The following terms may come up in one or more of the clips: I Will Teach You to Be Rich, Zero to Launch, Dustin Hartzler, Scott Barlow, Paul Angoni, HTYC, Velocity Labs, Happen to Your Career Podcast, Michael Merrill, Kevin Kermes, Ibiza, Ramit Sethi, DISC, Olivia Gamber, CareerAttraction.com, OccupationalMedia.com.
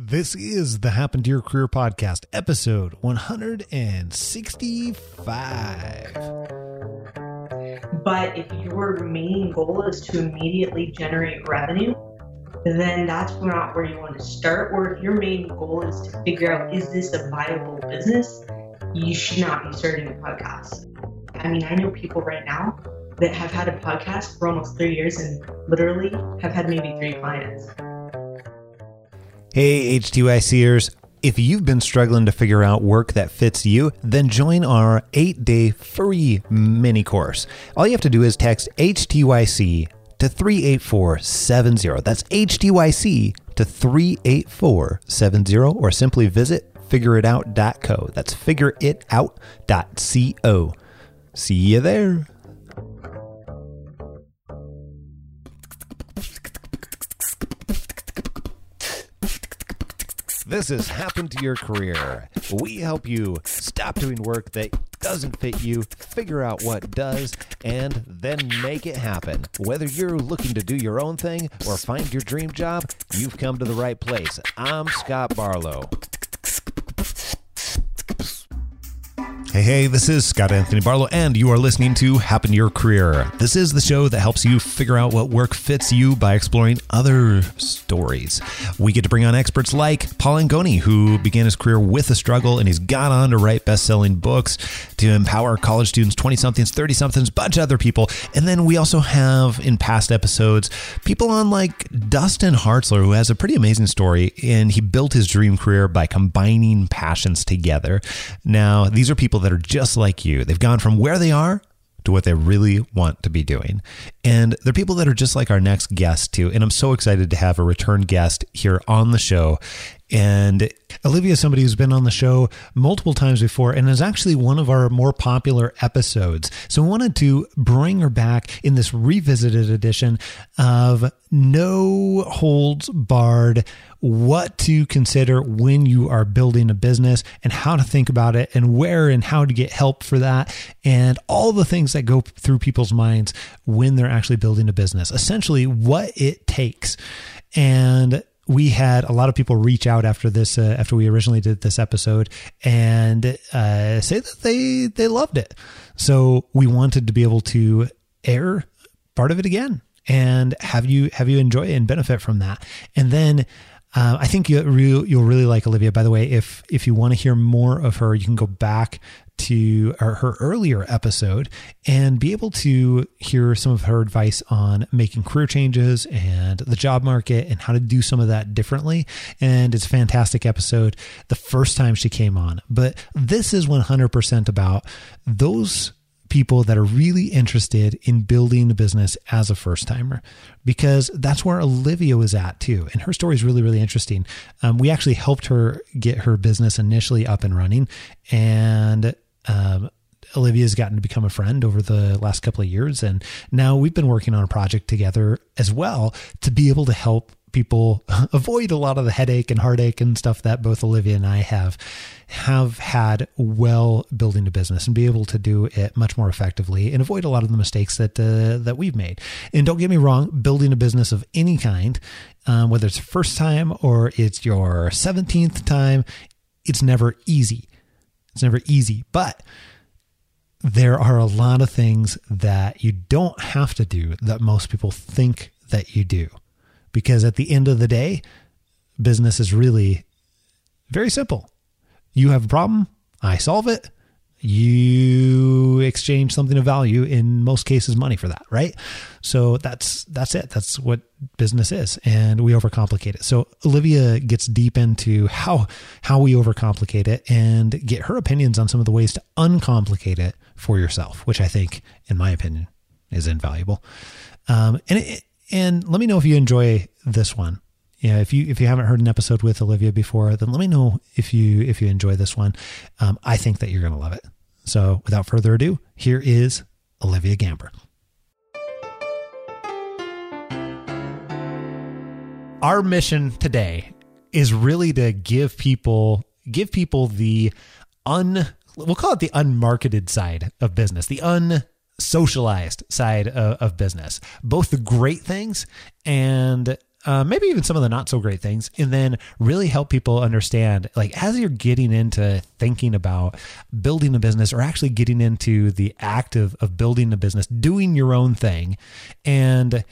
This is the Happen to Your Career Podcast, episode 165. But if your main goal is to immediately generate revenue, then that's not where you want to start. Or if your main goal is to figure out, is this a viable business? You should not be starting a podcast. I mean, I know people right now that have had a podcast for almost 3 years and literally have had maybe 3 clients. Hey, HTYCers, if you've been struggling to figure out work that fits you, then join our 8-day free mini course. All you have to do is text HTYC to 38470. That's HTYC to 38470, or simply visit figureitout.co. That's figureitout.co. See you there. This has happened to your career. We help you stop doing work that doesn't fit you, figure out what does, and then make it happen. Whether you're looking to do your own thing or find your dream job, you've come to the right place. I'm Scott Barlow. Hey, this is Scott Anthony Barlow, and you are listening to Happen to Your Career. This is the show that helps you figure out what work fits you by exploring other stories. We get to bring on experts like Paul Angoni, who began his career with a struggle, and he's gone on to write best-selling books to empower college students, 20-somethings, 30-somethings, bunch of other people. And then we also have, in past episodes, people on like Dustin Hartzler, who has a pretty amazing story, and he built his dream career by combining passions together. Now, these are people that are just like you. They've gone from where they are to what they really want to be doing. And they're people that are just like our next guest too. And I'm so excited to have a return guest here on the show. And Olivia is somebody who's been on the show multiple times before and is actually one of our more popular episodes. So we wanted to bring her back in this revisited edition of No Holds Barred, what to consider when you are building a business and how to think about it and where and how to get help for that and all the things that go through people's minds when they're actually building a business, essentially what it takes. And we had a lot of people reach out after this, after we originally did this episode, and say that they loved it. So we wanted to be able to air part of it again and have you enjoy it and benefit from that. And then I think you'll really like Olivia. By the way, if you want to hear more of her, you can go back to her earlier episode and be able to hear some of her advice on making career changes and the job market and how to do some of that differently. And it's a fantastic episode the first time she came on. But this is 100% about those people that are really interested in building a business as a first timer, because that's where Olivia was at too. And her story is really, really interesting. We actually helped her get her business initially up and running, and Olivia's gotten to become a friend over the last couple of years. And now we've been working on a project together as well to be able to help people avoid a lot of the headache and heartache and stuff that both Olivia and I have had while building a business, and be able to do it much more effectively and avoid a lot of the mistakes that we've made. And don't get me wrong, building a business of any kind, whether it's first time or it's your 17th time, it's never easy. It's never easy, but there are a lot of things that you don't have to do that most people think that you do. Because at the end of the day, business is really very simple. You have a problem, I solve it. You exchange something of value, in most cases, money for that, right? So that's it. That's what business is, and we overcomplicate it. So Olivia gets deep into how we overcomplicate it and get her opinions on some of the ways to uncomplicate it for yourself, which I think, in my opinion, is invaluable. And let me know if you enjoy this one. Yeah, if you haven't heard an episode with Olivia before, then let me know if you enjoy this one. I think that you're going to love it. So without further ado, here is Olivia Gamber. Our mission today is really to give people the we'll call it the unmarketed side of business, the unsocialized side of business, both the great things and maybe even some of the not so great things, and then really help people understand, like, as you're getting into thinking about building a business or actually getting into the act of building a business, doing your own thing, and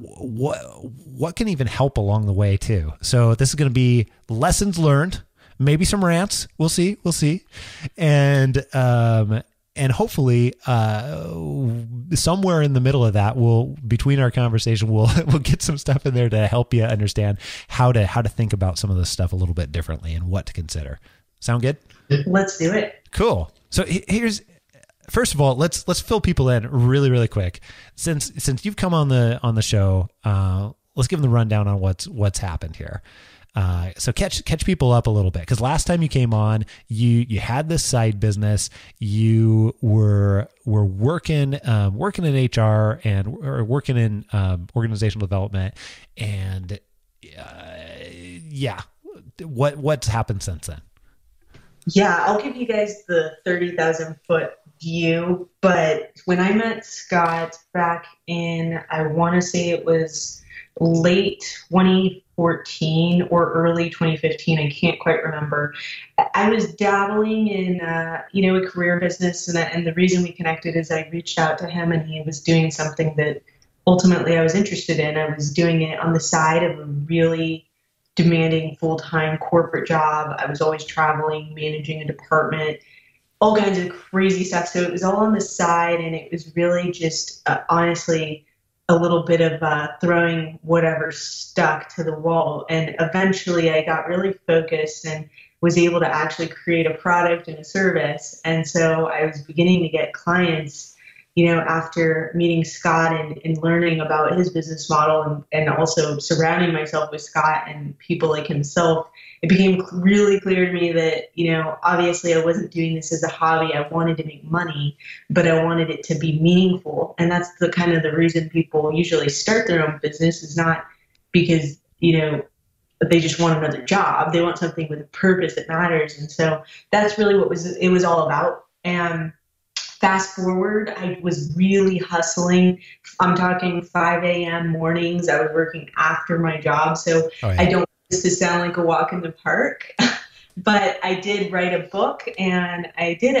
what can even help along the way too. So this is going to be lessons learned, maybe some rants. We'll see. And hopefully, somewhere in the middle of that, between our conversation, we'll get some stuff in there to help you understand how to think about some of this stuff a little bit differently and what to consider. Sound good? Let's do it. Cool. So here's, first of all, let's fill people in really, really quick. Since you've come on the show, let's give them the rundown on what's happened here. So catch people up a little bit, because last time you came on, you had this side business, you were working in HR or working in organizational development, and yeah, what's happened since then? Yeah, I'll give you guys the 30,000-foot view, but when I met Scott back in, I want to say it was late 2014 or early 2015, I can't quite remember. I was dabbling in a career business, and the reason we connected is I reached out to him and he was doing something that ultimately I was interested in. I was doing it on the side of a really demanding full-time corporate job. I was always traveling, managing a department, all kinds of crazy stuff. So it was all on the side, and it was really just honestly a little bit of throwing whatever stuck to the wall. And eventually I got really focused and was able to actually create a product and a service. And so I was beginning to get clients, after meeting Scott and learning about his business model and also surrounding myself with Scott and people like himself, it became really clear to me that, obviously I wasn't doing this as a hobby. I wanted to make money, but I wanted it to be meaningful. And that's the kind of the reason people usually start their own business, is not because, they just want another job. They want something with a purpose that matters. And so that's really what it was all about. And fast forward, I was really hustling. I'm talking 5 a.m. mornings. I was working after my job. So I don't want this to sound like a walk in the park, but I did write a book, and I did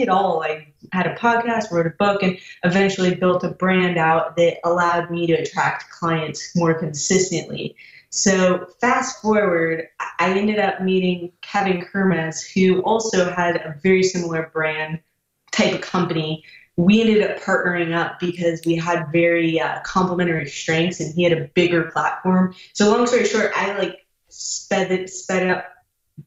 it all. I had a podcast, wrote a book, and eventually built a brand out that allowed me to attract clients more consistently. So fast forward, I ended up meeting Kevin Kermes, who also had a very similar brand type of company. We ended up partnering up because we had very complementary strengths, and he had a bigger platform. So long story short, I sped up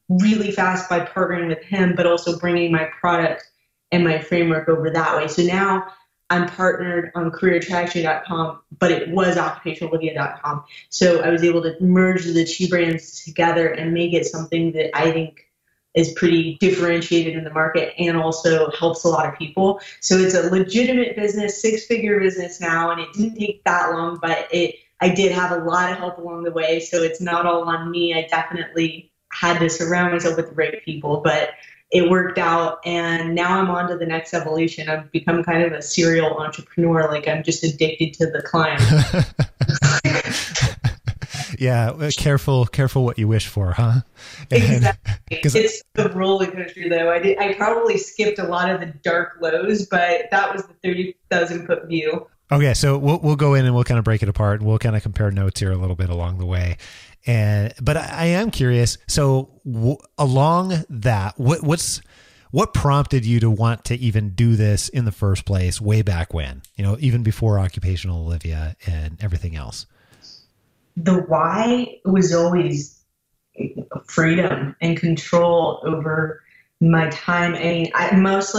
really fast by partnering with him, but also bringing my product and my framework over that way. So now I'm partnered on CareerAttraction.com, but it was OccupationalMedia.com. So I was able to merge the two brands together and make it something that I think is pretty differentiated in the market and also helps a lot of people. So it's a legitimate business, 6-figure business now, and it didn't take that long, but I did have a lot of help along the way. So it's not all on me. I definitely had to surround myself with the right people, but it worked out. And now I'm on to the next evolution. I've become kind of a serial entrepreneur. Like, I'm just addicted to the climb. Yeah, careful what you wish for, huh? Exactly. It's the roller coaster, though. I probably skipped a lot of the dark lows, but that was the 30,000-foot view. Okay, so we'll go in and we'll kind of break it apart, and we'll kind of compare notes here a little bit along the way. But I am curious. So along that, what prompted you to want to even do this in the first place? Way back when, even before Occupational Olivia and everything else. The why was always freedom and control over my time. I mean, most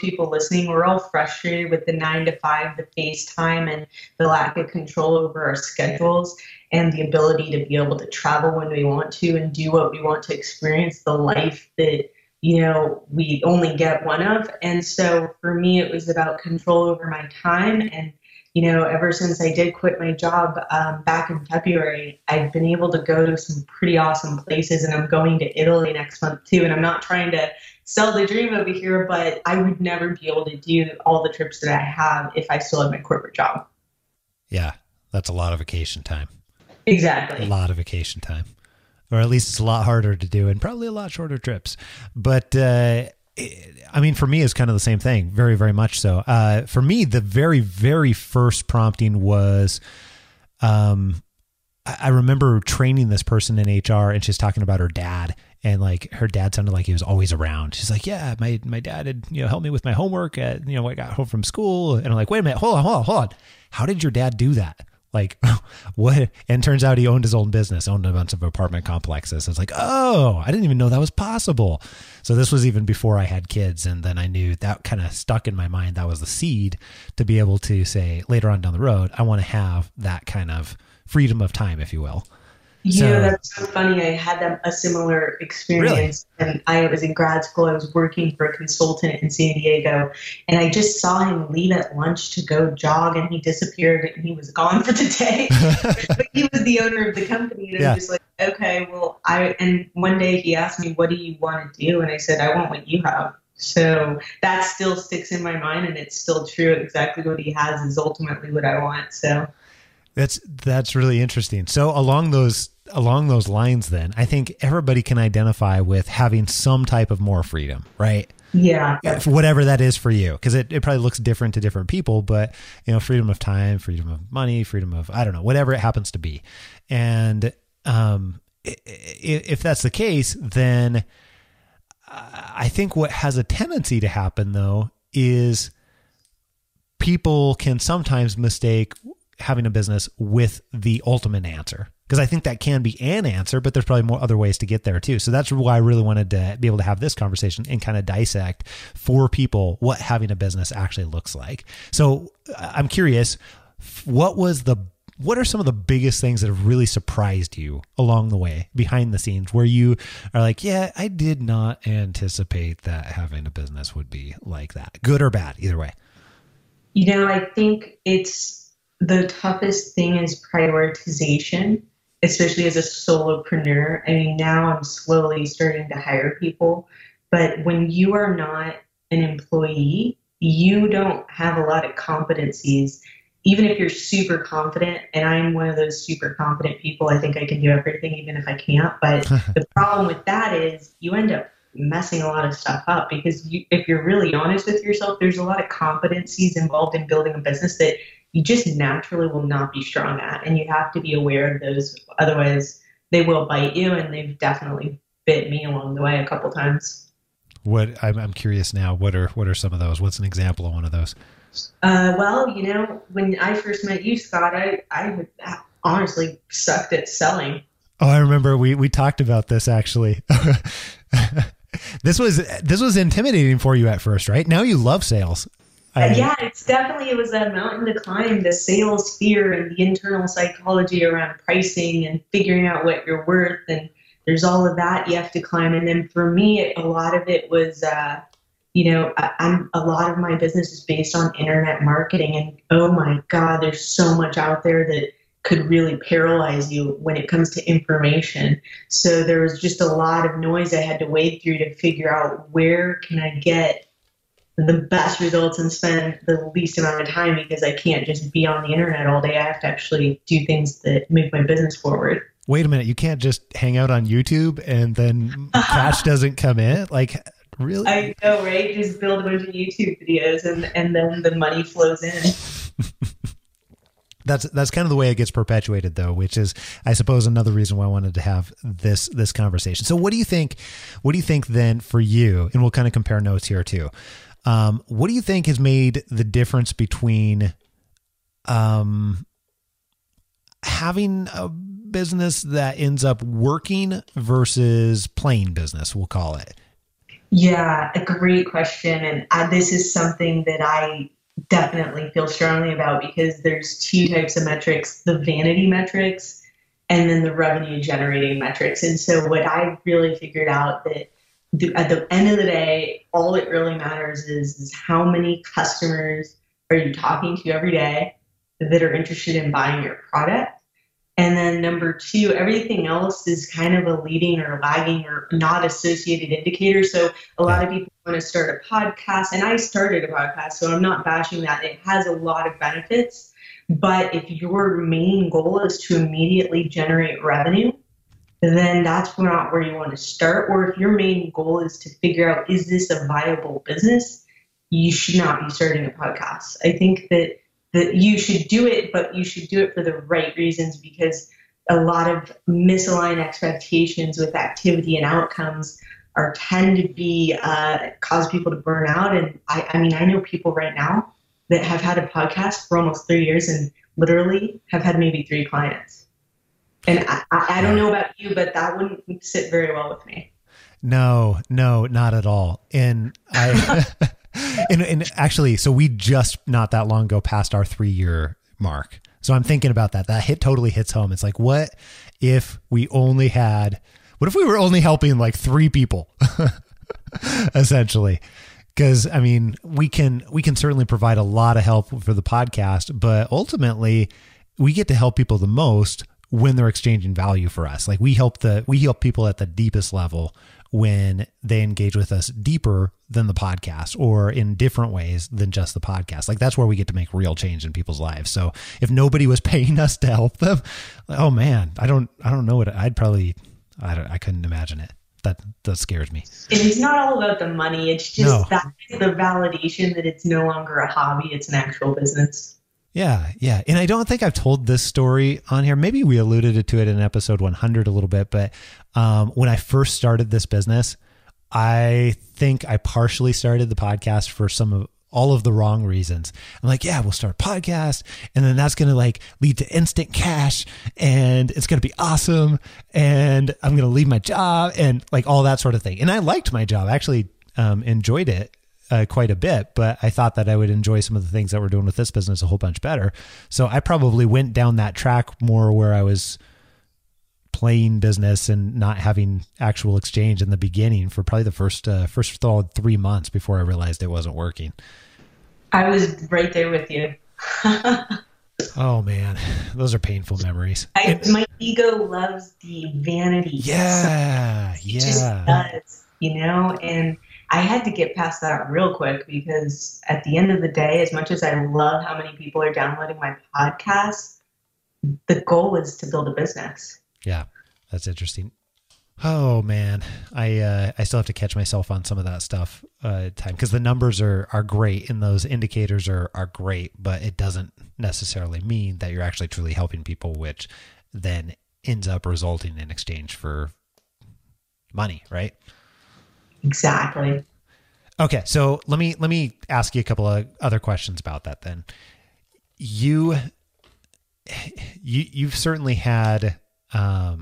people listening, we're all frustrated with the 9-to-5, the face time, and the lack of control over our schedules and the ability to be able to travel when we want to and do what we want to, experience the life that, we only get one of. And so for me, it was about control over my time. And ever since I did quit my job back in February, I've been able to go to some pretty awesome places, and I'm going to Italy next month too. And I'm not trying to sell the dream over here, but I would never be able to do all the trips that I have if I still had my corporate job. Yeah, that's a lot of vacation time. Exactly. A lot of vacation time, or at least it's a lot harder to do and probably a lot shorter trips. But, I mean, for me, it's kind of the same thing. Very, very much so. For me, the very, very first prompting was, I remember training this person in HR, and she's talking about her dad, and like her dad sounded like he was always around. She's like, yeah, my dad had, helped me with my homework at, when I got home from school. And I'm like, wait a minute, hold on. How did your dad do that? Like what? And turns out he owned his own business, owned a bunch of apartment complexes. I was like, oh, I didn't even know that was possible. So this was even before I had kids. And then I knew that kind of stuck in my mind. That was the seed to be able to say later on down the road, I want to have that kind of freedom of time, if you will. That's so funny. I had a similar experience. Really? And I was in grad school. I was working for a consultant in San Diego, and I just saw him leave at lunch to go jog, and he disappeared, and he was gone for the day. But he was the owner of the company, and I'm just like, okay, well, and one day he asked me, what do you want to do? And I said, I want what you have. So that still sticks in my mind, and it's still true. Exactly what he has is ultimately what I want. So that's really interesting. So along those lines, then I think everybody can identify with having some type of more freedom, right? Yeah. Whatever that is for you. Cause it probably looks different to different people, but freedom of time, freedom of money, freedom of, I don't know, whatever it happens to be. And, if that's the case, then I think what has a tendency to happen though, is people can sometimes mistake having a business with the ultimate answer. Because I think that can be an answer, but there's probably more other ways to get there too. So that's why I really wanted to be able to have this conversation and kind of dissect for people what having a business actually looks like. So I'm curious, what are some of the biggest things that have really surprised you along the way behind the scenes where you are like, yeah, I did not anticipate that having a business would be like that, good or bad, either way? I think the toughest thing is prioritization, especially as a solopreneur. I mean, now I'm slowly starting to hire people, but when you are not an employee, you don't have a lot of competencies. Even if you're super confident, and I'm one of those super confident people, I think I can do everything even if I can't. But the problem with that is you end up messing a lot of stuff up, because if you're really honest with yourself, there's a lot of competencies involved in building a business that you just naturally will not be strong at, and you have to be aware of those. Otherwise, they will bite you, and they've definitely bit me along the way a couple times. What I'm curious now, what are some of those? What's an example of one of those? When I first met you, Scott, I honestly sucked at selling. Oh, I remember we talked about this actually. This was intimidating for you at first, right? Now you love sales. It was a mountain to climb, the sales fear and the internal psychology around pricing and figuring out what you're worth. And there's all of that you have to climb. And then for me, a lot of it was, a lot of my business is based on internet marketing, and oh my God, there's so much out there that could really paralyze you when it comes to information. So there was just a lot of noise I had to wade through to figure out, where can I get the best results and spend the least amount of time, because I can't just be on the internet all day. I have to actually do things that move my business forward. Wait a minute. You can't just hang out on YouTube and then cash doesn't come in? Like, really? I know, right? Just build a bunch of YouTube videos and then the money flows in. That's kind of the way it gets perpetuated though, which is, I suppose, another reason why I wanted to have this conversation. So what do you think then for you, and we'll kind of compare notes here too. What do you think has made the difference between having a business that ends up working versus plain business, we'll call it? Yeah, a great question. And this is something that I definitely feel strongly about, because there's two types of metrics, the vanity metrics and then the revenue generating metrics. And so what I really figured out that at the end of the day, all that really matters is how many customers are you talking to every day that are interested in buying your product. And then number two, everything else is kind of a leading or lagging or not associated indicator. So a lot of people want to start a podcast, and I started a podcast, so I'm not bashing that. It has a lot of benefits, But if your main goal is to immediately generate revenue, then that's not where you want to start. Or if your main goal is to figure out, is this a viable business? You should not be starting a podcast. I think that you should do it, but you should do it for the right reasons, because a lot of misaligned expectations with activity and outcomes cause people to burn out. And I know people right now that have had a podcast for almost 3 years and literally have had maybe 3 clients. And I don't know about you, but that wouldn't sit very well with me. No, not at all. And actually, so we just not that long ago passed our 3-year mark. So I'm thinking about that. That totally hits home. It's like, what if we were only helping like 3 people essentially? Because I mean, we can certainly provide a lot of help for the podcast, but ultimately we get to help people the most when they're exchanging value for us. Like we help people at the deepest level when they engage with us deeper than the podcast or in different ways than just the podcast. Like that's where we get to make real change in people's lives. So if nobody was paying us to help them, oh man, I don't know what I'd probably, I couldn't imagine it. That scares me. It's not all about the money. It's just that the validation that it's no longer a hobby. It's an actual business. Yeah. And I don't think I've told this story on here. Maybe we alluded to it in episode 100 a little bit, but when I first started this business, I think I partially started the podcast for all of the wrong reasons. I'm like, yeah, we'll start a podcast and then that's going to like lead to instant cash and it's going to be awesome and I'm going to leave my job and like all that sort of thing. And I liked my job. I actually enjoyed it quite a bit, but I thought that I would enjoy some of the things that we're doing with this business a whole bunch better. So I probably went down that track more where I was playing business and not having actual exchange in the beginning for probably the first 3 months before I realized it wasn't working. I was right there with you. Oh man, those are painful memories. My ego loves the vanity. Yeah, it just does, and I had to get past that real quick, because at the end of the day, as much as I love how many people are downloading my podcast, the goal is to build a business. Yeah, that's interesting. Oh man, I still have to catch myself on some of that stuff time, because the numbers are great and those indicators are great, but it doesn't necessarily mean that you're actually truly helping people, which then ends up resulting in exchange for money, right? Exactly. Okay, so let me ask you a couple of other questions about that then. You've certainly had a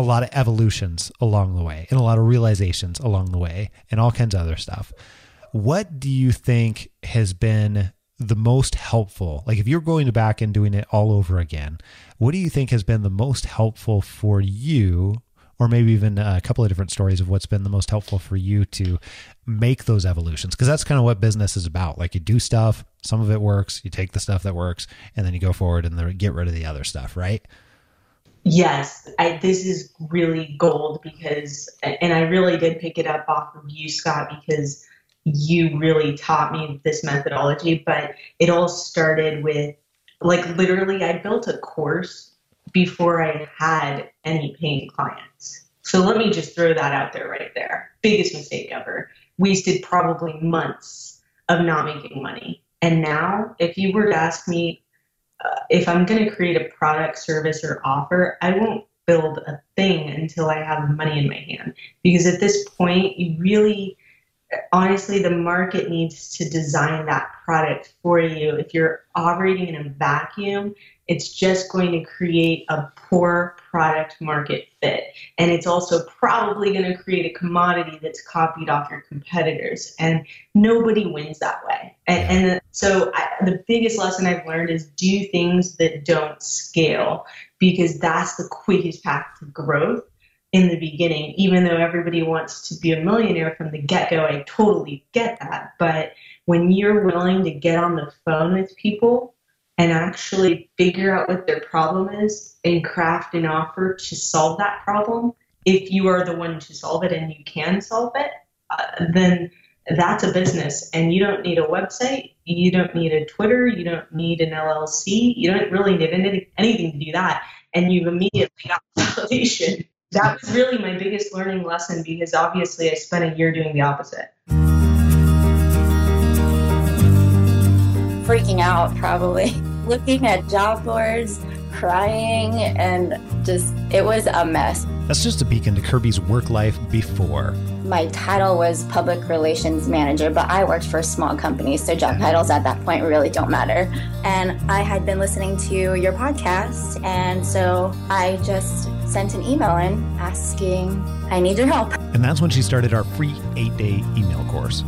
lot of evolutions along the way and a lot of realizations along the way and all kinds of other stuff. What do you think has been the most helpful? Like if you're going back and doing it all over again, what do you think has been the most helpful for you, or maybe even a couple of different stories of what's been the most helpful for you to make those evolutions? Because that's kind of what business is about. Like you do stuff, some of it works, you take the stuff that works, and then you go forward and then get rid of the other stuff, right? Yes, this is really gold, because I really did pick it up off of you, Scott, because you really taught me this methodology, but it all started with, like, literally I built a course before I had any paying clients. So let me just throw that out there right there. Biggest mistake ever. Wasted probably months of not making money. And now if you were to ask me, if I'm going to create a product, service, or offer, I won't build a thing until I have money in my hand. Because at this point, you really, honestly, the market needs to design that product for you. If you're operating in a vacuum, it's just going to create a poor product market fit. And it's also probably going to create a commodity that's copied off your competitors. And nobody wins that way. And so the biggest lesson I've learned is do things that don't scale, because that's the quickest path to growth in the beginning. Even though everybody wants to be a millionaire from the get-go, I totally get that. But when you're willing to get on the phone with people and actually figure out what their problem is and craft an offer to solve that problem, if you are the one to solve it and you can solve it, then that's a business. And you don't need a website. You don't need a Twitter. You don't need an LLC. You don't really need anything to do that. And you've immediately got validation. That was really my biggest learning lesson, because obviously I spent a year doing the opposite. Freaking out, probably. Looking at job boards, crying, and just, it was a mess. That's just a peek into Kirby's work life before. My title was public relations manager, but I worked for a small company, so job titles at that point really don't matter. And I had been listening to your podcast, and so I just sent an email in asking, I need your help. And that's when she started our free 8-day email course.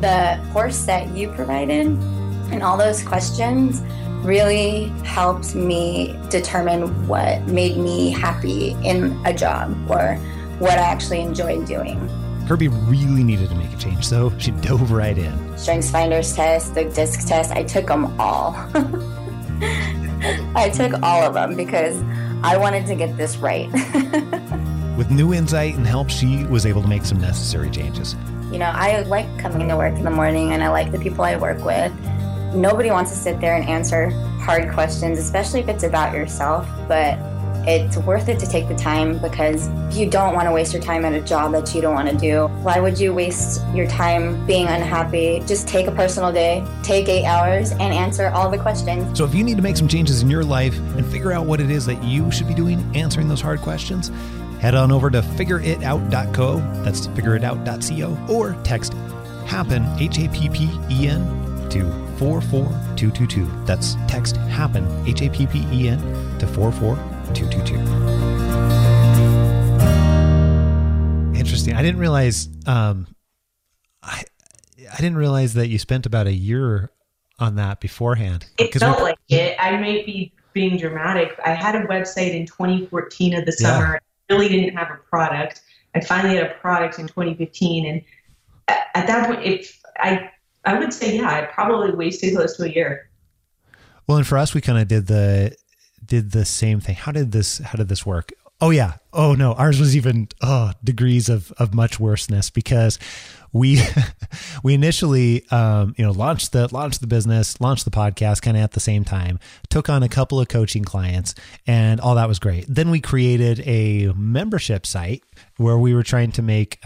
The course that you provided and all those questions really helped me determine what made me happy in a job or what I actually enjoyed doing. Kirby really needed to make a change, so she dove right in. Strengths Finders test, the DISC test, I took them all. I took all of them because I wanted to get this right. With new insight and help, she was able to make some necessary changes. You know, I like coming to work in the morning, and I like the people I work with. Nobody wants to sit there and answer hard questions, especially if it's about yourself, but it's worth it to take the time, because you don't want to waste your time at a job that you don't want to do. Why would you waste your time being unhappy? Just take a personal day, take 8 hours, and answer all the questions. So if you need to make some changes in your life and figure out what it is that you should be doing answering those hard questions, head on over to figureitout.co, that's figureitout.co, or text HAPPEN, HAPPEN, to 44222. That's text HAPPEN, HAPPEN, to 44222. Interesting. I didn't realize I didn't realize that you spent about a year on that beforehand. It felt like it. I may be being dramatic. I had a website in 2014 of the summer. Yeah. I really didn't have a product. I finally had a product in 2015, and at that point, I would say, yeah, I probably wasted close to a year. Well, and for us, we kind of did the same thing. How did this work? Oh yeah. Oh no. Ours was even, degrees of much worseness, because we initially, launched the business, launched the podcast kind of at the same time, took on a couple of coaching clients, and all that was great. Then we created a membership site where we were trying to make,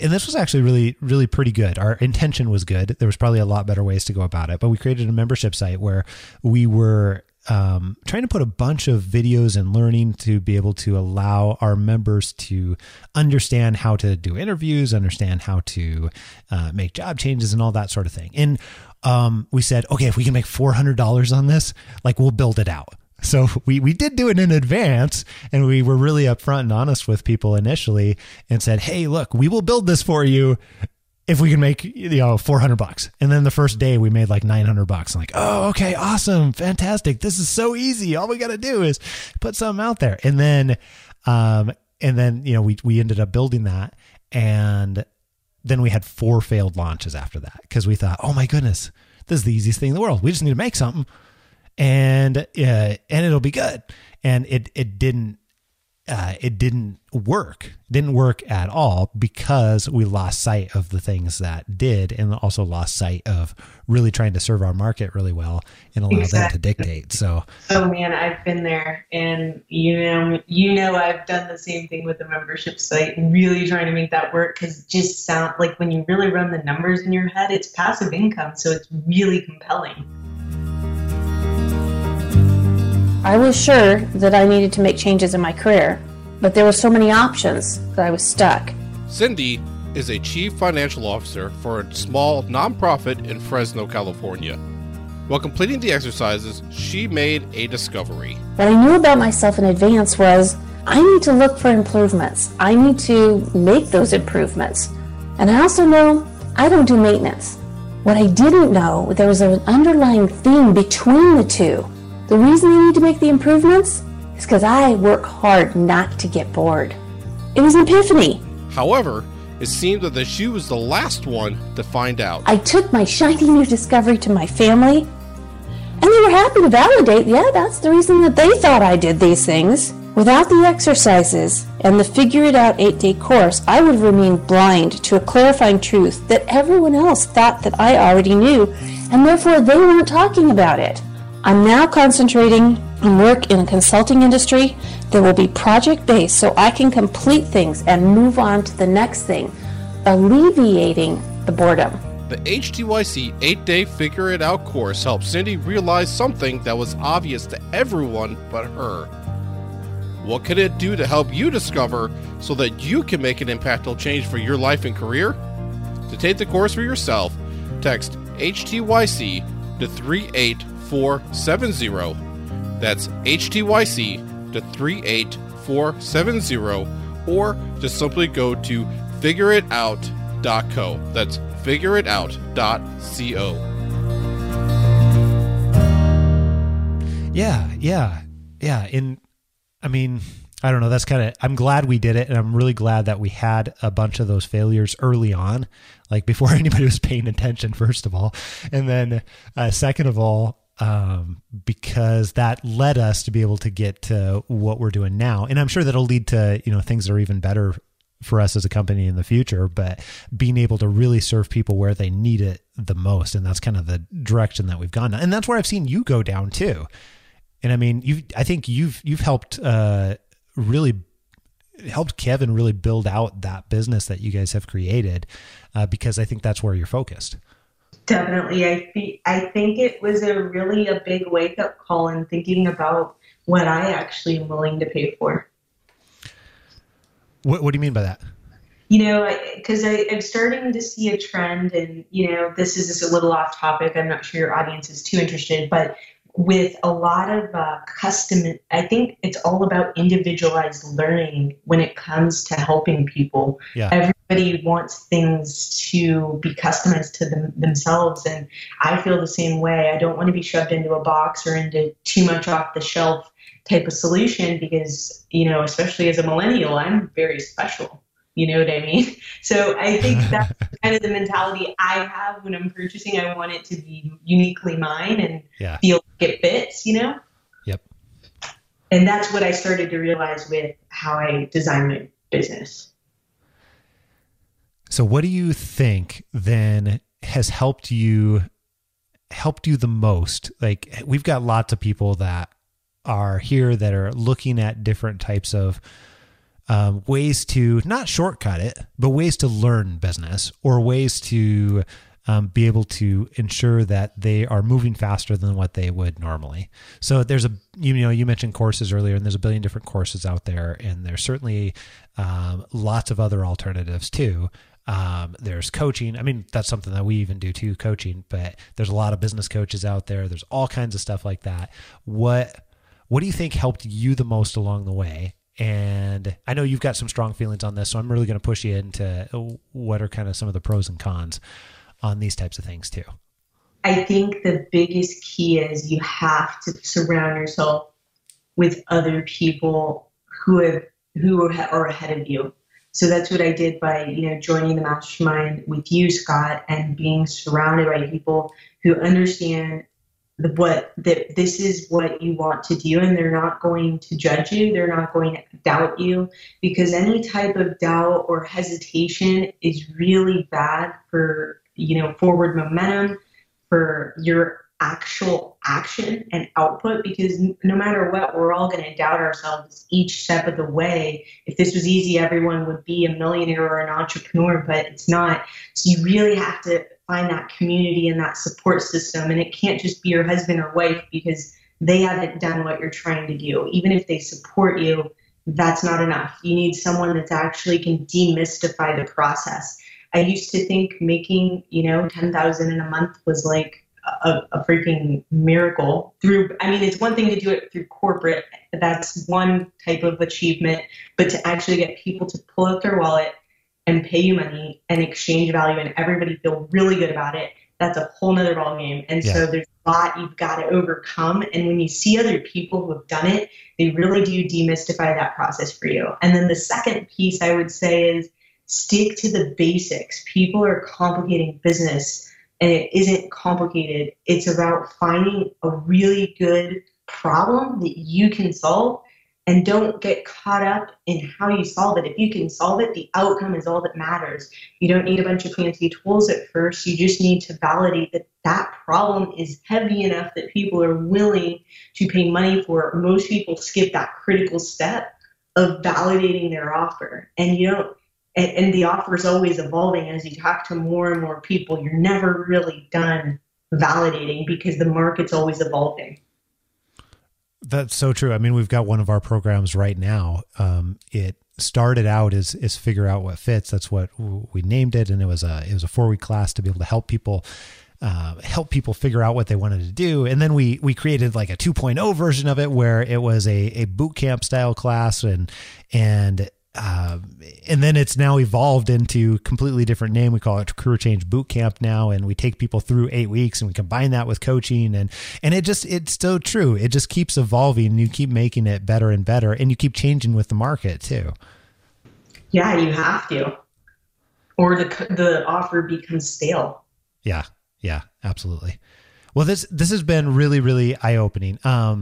and this was actually really, really pretty good. Our intention was good. There was probably a lot better ways to go about it, but we created a membership site where we were trying to put a bunch of videos and learning to be able to allow our members to understand how to do interviews, understand how to make job changes, and all that sort of thing. And we said, okay, if we can make $400 on this, like, we'll build it out. So we did do it in advance, and we were really upfront and honest with people initially and said, hey, look, we will build this for you if we can make, $400. And then the first day we made like $900. I'm like, oh, okay, awesome. Fantastic. This is so easy. All we got to do is put something out there. And then, we ended up building that, and then we had 4 failed launches after that, because we thought, oh my goodness, this is the easiest thing in the world. We just need to make something. And it'll be good. And it didn't work at all, because we lost sight of the things that did, and also lost sight of really trying to serve our market really well and allow them to dictate. So, oh man, I've been there, and I've done the same thing with the membership site and really trying to make that work, because it just sounds like, when you really run the numbers in your head, it's passive income. So it's really compelling. I was sure that I needed to make changes in my career, but there were so many options that I was stuck. Cindy is a chief financial officer for a small nonprofit in Fresno, California. While completing the exercises, she made a discovery. What I knew about myself in advance was, I need to look for improvements. I need to make those improvements. And I also know I don't do maintenance. What I didn't know, there was an underlying theme between the two. The reason I need to make the improvements is because I work hard not to get bored. It was an epiphany. However, it seemed that she was the last one to find out. I took my shiny new discovery to my family, and they were happy to validate, yeah, that's the reason that they thought I did these things. Without the exercises and the Figure It Out 8-day course, I would remain blind to a clarifying truth that everyone else thought that I already knew, and therefore they weren't talking about it. I'm now concentrating on work in the consulting industry that will be project-based so I can complete things and move on to the next thing, alleviating the boredom. The HTYC 8-Day Figure It Out course helped Cindy realize something that was obvious to everyone but her. What could it do to help you discover so that you can make an impactful change for your life and career? To take the course for yourself, text HTYC to 38470. That's HTYC to 38470, or just simply go to figureitout.co. That's figureitout.co. Yeah. I mean, I don't know. That's kind of, I'm glad we did it. And I'm really glad that we had a bunch of those failures early on, like before anybody was paying attention, first of all. And then second of all, because that led us to be able to get to what we're doing now. And I'm sure that'll lead to, you know, things that are even better for us as a company in the future, but being able to really serve people where they need it the most. And that's kind of the direction that we've gone. And that's where I've seen you go down too. And I mean, I think you've helped really helped Kevin really build out that business that you guys have created, because I think that's where you're focused. Definitely. I think it was a big wake up call in thinking about what I actually am willing to pay for. What do you mean by that? You know, because I'm starting to see a trend, and you know, this is just a little off topic. I'm not sure your audience is too interested, but with a lot of custom, I think it's all about individualized learning when it comes to helping people. Yeah. Everybody wants things to be customized to themselves. And I feel the same way. I don't want to be shoved into a box or into too much off the shelf type of solution because, you know, especially as a millennial, I'm very special. You know what I mean? So I think that's kind of the mentality I have when I'm purchasing. I want it to be uniquely mine and feel like it fits, you know? Yep. And that's what I started to realize with how I design my business. So what do you think then has helped you the most? Like, we've got lots of people that are here that are looking at different types of ways to not shortcut it, but ways to learn business, or ways to be able to ensure that they are moving faster than what they would normally. So there's you mentioned courses earlier, and there's a billion different courses out there, and there's certainly lots of other alternatives too. There's coaching. I mean, that's something that we even do too, coaching, but there's a lot of business coaches out there. There's all kinds of stuff like that. What do you think helped you the most along the way? And I know you've got some strong feelings on this, so I'm really going to push you into what are kind of some of the pros and cons on these types of things too. I think the biggest key is you have to surround yourself with other people who are ahead of you. So that's what I did by, you know, joining the mastermind with you, Scott, and being surrounded by people who understand that this is what you want to do, and they're not going to judge you. They're not going to doubt you, because any type of doubt or hesitation is really bad for, you know, forward momentum, for your actual action and output, because no matter what, we're all going to doubt ourselves each step of the way. If this was easy, everyone would be a millionaire or an entrepreneur, but it's not. So you really have to find that community and that support system. And it can't just be your husband or wife, because they haven't done what you're trying to do. Even if they support you, that's not enough. You need someone that actually can demystify the process. I used to think making, you know, $10,000 in a month was like a freaking miracle. It's one thing to do it through corporate. That's one type of achievement, but to actually get people to pull out their wallet and pay you money and exchange value and everybody feel really good about it, that's a whole nother ballgame. And so there's a lot you've got to overcome. And when you see other people who have done it, they really do demystify that process for you. And then the second piece I would say is stick to the basics. People are complicating business, and it isn't complicated. It's about finding a really good problem that you can solve and don't get caught up in how you solve it. If you can solve it, the outcome is all that matters. You don't need a bunch of fancy tools at first. You just need to validate that that problem is heavy enough that people are willing to pay money for it. Most people skip that critical step of validating their offer. And you don't, and the offer is always evolving as you talk to more and more people. You're never really done validating because the market's always evolving. That's so true. I mean, we've got one of our programs right now. It started out as figure out what fits. That's what we named it, and it was a 4-week class to be able to help people figure out what they wanted to do. And then we created like a 2.0 version of it where it was a boot camp style class, and then it's now evolved into a completely different name. We call it Career Change Bootcamp now. And we take people through 8 weeks and we combine that with coaching, and it's so true. It just keeps evolving and you keep making it better and better, and you keep changing with the market too. Yeah, you have to, or the offer becomes stale. Yeah. Yeah, absolutely. Well, this has been really, really eye-opening. A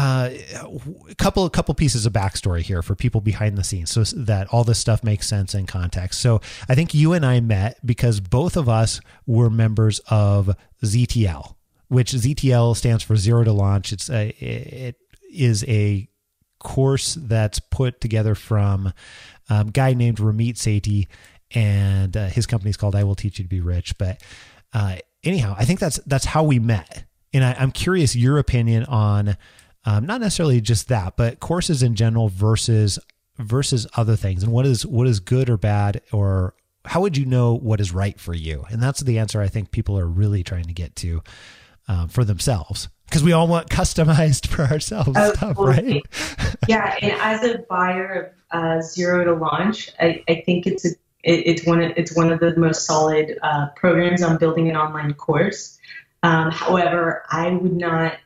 couple pieces of backstory here for people behind the scenes so that all this stuff makes sense in context. So I think you and I met because both of us were members of ZTL, which ZTL stands for Zero to Launch. It is a course that's put together from a guy named Ramit Sethi, and his company is called I Will Teach You to Be Rich. But anyhow, I think that's how we met. And I'm curious your opinion on not necessarily just that, but courses in general versus other things, and what is good or bad, or how would you know what is right for you? And that's the answer I think people are really trying to get to for themselves, because we all want customized for ourselves stuff, right? Yeah, and as a buyer of Zero to Launch, I think it's one of the most solid programs on building an online course. However, I would not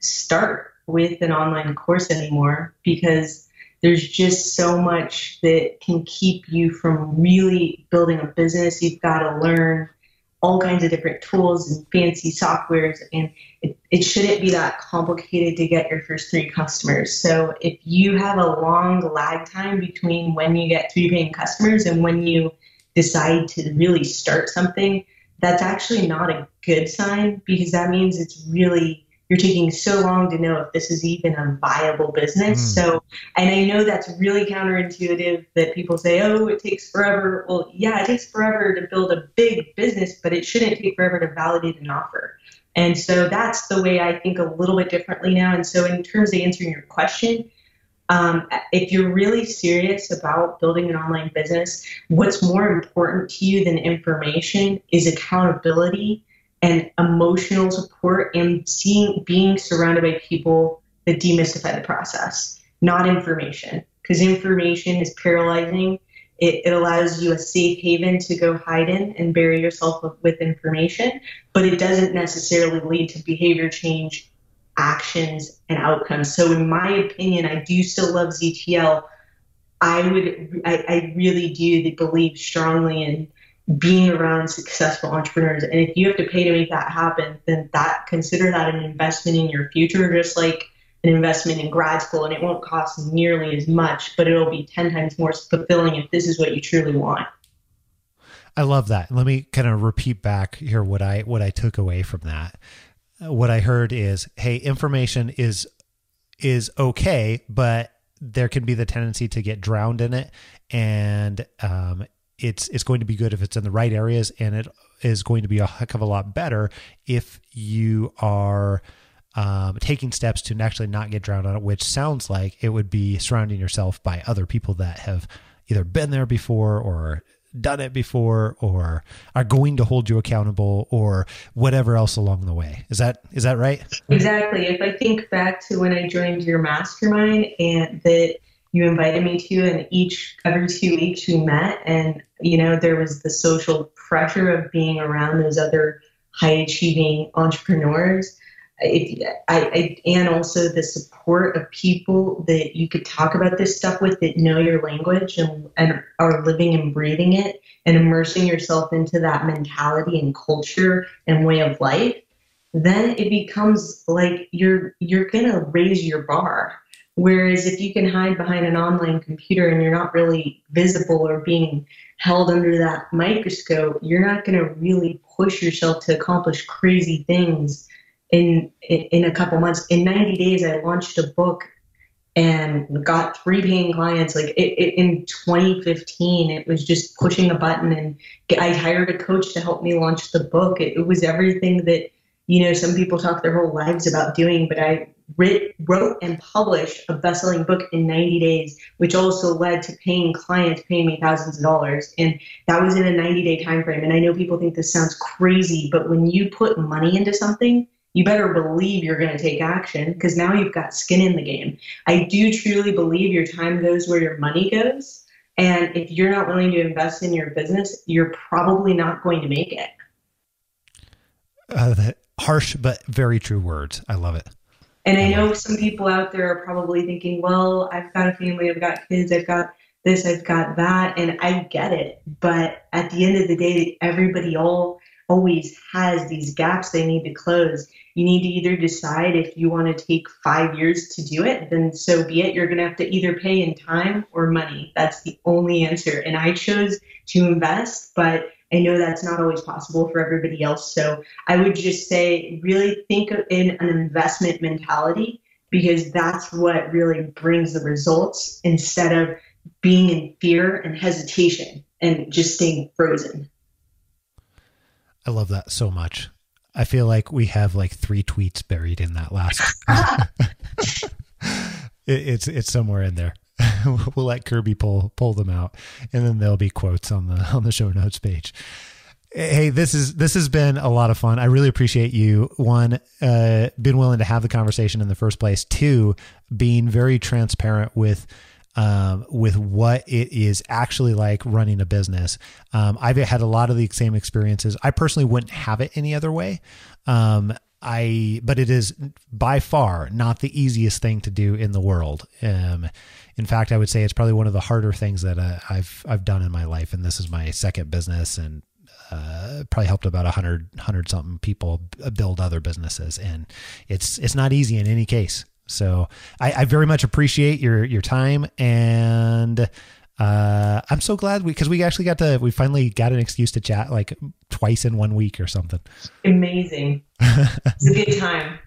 start with an online course anymore, because there's just so much that can keep you from really building a business. You've got to learn all kinds of different tools and fancy softwares, and it shouldn't be that complicated to get your first 3 customers. So if you have a long lag time between when you get 3 paying customers and when you decide to really start something, that's actually not a good sign, because that means it's really you're taking so long to know if this is even a viable business. So, and I know that's really counterintuitive that people say, oh, it takes forever. Well, yeah, it takes forever to build a big business, but it shouldn't take forever to validate an offer. And so that's the way I think a little bit differently now. And so in terms of answering your question, if you're really serious about building an online business, what's more important to you than information is accountability and emotional support, and being surrounded by people that demystify the process, not information. Because information is paralyzing. It allows you a safe haven to go hide in and bury yourself with information, but it doesn't necessarily lead to behavior change, actions, and outcomes. So in my opinion, I do still love ZTL. I really do believe strongly in being around successful entrepreneurs. And if you have to pay to make that happen, then consider that an investment in your future, just like an investment in grad school. And it won't cost nearly as much, but it'll be 10 times more fulfilling if this is what you truly want. I love that. Let me kind of repeat back here what I took away from that. What I heard is, hey, information is okay, but there can be the tendency to get drowned in it. And, it's going to be good if it's in the right areas, and it is going to be a heck of a lot better if you are taking steps to actually not get drowned on it, which sounds like it would be surrounding yourself by other people that have either been there before or done it before or are going to hold you accountable or whatever else along the way. Is that right? Exactly. If I think back to when I joined your mastermind and that you invited me to, and every 2 weeks we met, and there was the social pressure of being around those other high-achieving entrepreneurs, and also the support of people that you could talk about this stuff with, that know your language and are living and breathing it, and immersing yourself into that mentality and culture and way of life. Then it becomes like you're gonna raise your bar. Whereas if you can hide behind an online computer and you're not really visible or being held under that microscope, you're not going to really push yourself to accomplish crazy things in a couple months. In 90 days, I launched a book and got 3 paying clients. Like in 2015, it was just pushing a button, and I hired a coach to help me launch the book. It was everything that, you know, some people talk their whole lives about doing, but I wrote and published a best-selling book in 90 days, which also led to paying clients paying me thousands of dollars. And that was in a 90-day time frame. And I know people think this sounds crazy, but when you put money into something, you better believe you're going to take action, because now you've got skin in the game. I do truly believe your time goes where your money goes. And if you're not willing to invest in your business, you're probably not going to make it. Harsh, but very true words. I love it. And I know some people out there are probably thinking, well, I've got a family, I've got kids, I've got this, I've got that. And I get it. But at the end of the day, everybody always has these gaps they need to close. You need to either decide if you want to take 5 years to do it, then so be it. You're going to have to either pay in time or money. That's the only answer. And I chose to invest, but I know that's not always possible for everybody else. So I would just say, really think in an investment mentality, because that's what really brings the results instead of being in fear and hesitation and just staying frozen. I love that so much. I feel like we have like 3 tweets buried in that last. It's somewhere in there. We'll let Kirby pull them out, and then there'll be quotes on the show notes page. Hey, this has been a lot of fun. I really appreciate you, one, being willing to have the conversation in the first place, 2, being very transparent with what it is actually like running a business. I've had a lot of the same experiences. I personally wouldn't have it any other way. But it is by far not the easiest thing to do in the world. In fact, I would say it's probably one of the harder things that I've done in my life. And this is my second business, and probably helped about 100 something people build other businesses. And it's not easy in any case. So I very much appreciate your time, and I'm so glad we finally got an excuse to chat like twice in 1 week or something. Amazing. It's a good time.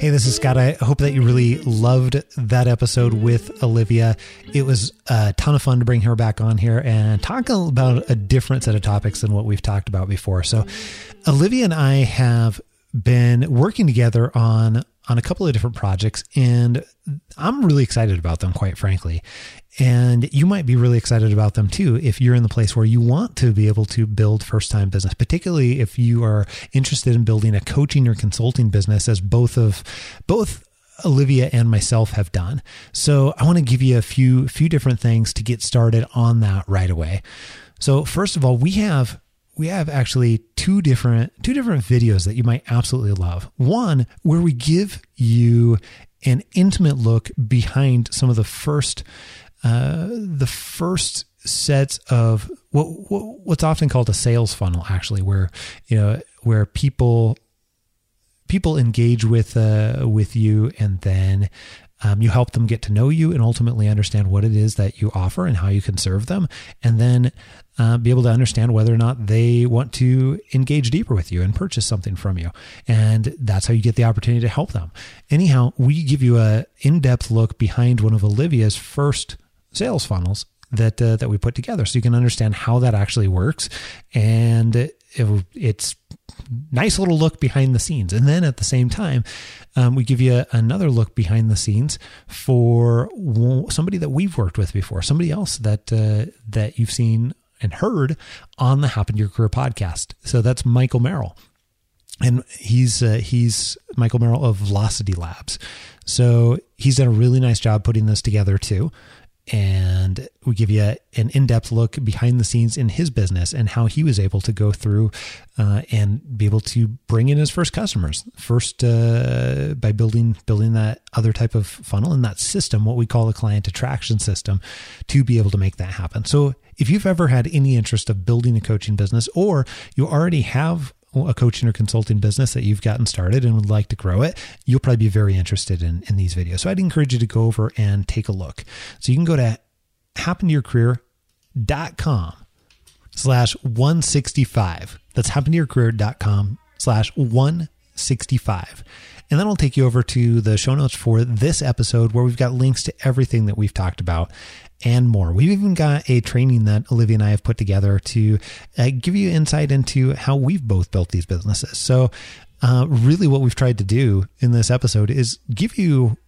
Hey, this is Scott. I hope that you really loved that episode with Olivia. It was a ton of fun to bring her back on here and talk about a different set of topics than what we've talked about before. So Olivia and I have been working together on a couple of different projects, and I'm really excited about them, quite frankly. And you might be really excited about them too, if you're in the place where you want to be able to build first-time business, particularly if you are interested in building a coaching or consulting business, as both Olivia and myself have done. So I want to give you a few different things to get started on that right away. So first of all, we have actually two different videos that you might absolutely love. One, where we give you an intimate look behind some of the first sets of what's often called a sales funnel, actually, where people engage with you, and then you help them get to know you and ultimately understand what it is that you offer and how you can serve them, and then be able to understand whether or not they want to engage deeper with you and purchase something from you. And that's how you get the opportunity to help them. Anyhow, we give you an in-depth look behind one of Olivia's first sales funnels that we put together, so you can understand how that actually works. And it's nice little look behind the scenes. And then at the same time, we give you another look behind the scenes for somebody that we've worked with before, somebody else that you've seen and heard on the Happen to Your Career podcast. So that's Michael Merrill. And he's Michael Merrill of Velocity Labs. So he's done a really nice job putting this together too. And we give you an in-depth look behind the scenes in his business and how he was able to go through and be able to bring in his first customers by building that other type of funnel and that system, what we call the client attraction system, to be able to make that happen. So if you've ever had any interest of building a coaching business, or you already have a coaching or consulting business that you've gotten started and would like to grow it, you'll probably be very interested in these videos. So I'd encourage you to go over and take a look. So you can go to happentoyourcareer.com/165. That's happentoyourcareer.com/165. And that'll take you over to the show notes for this episode, where we've got links to everything that we've talked about and more. We've even got a training that Olivia and I have put together to give you insight into how we've both built these businesses. So really what we've tried to do in this episode is give you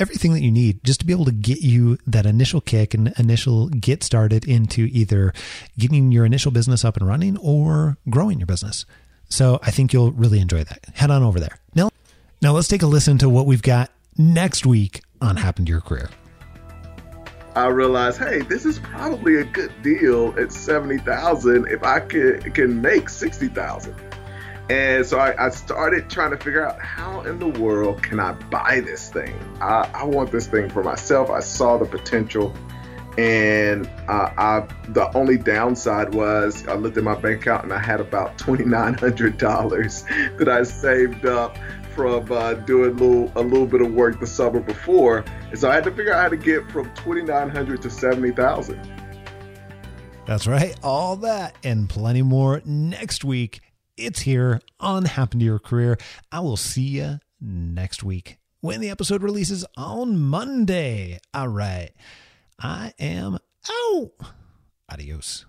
everything that you need just to be able to get you that initial kick and initial get started into either getting your initial business up and running or growing your business. So I think you'll really enjoy that. Head on over there. Now let's take a listen to what we've got next week on Happen to Your Career. I realized, hey, this is probably a good deal at $70,000 if I can make $60,000. And so I started trying to figure out, how in the world can I buy this thing? I want this thing for myself. I saw the potential. And the only downside was I looked at my bank account and I had about $2,900 that I saved up from doing a little bit of work the summer before. And so I had to figure out how to get from $2,900 to $70,000. That's right. All that and plenty more next week. It's here on Happen to Your Career. I will see you next week when the episode releases on Monday. All right. I am out. Adios.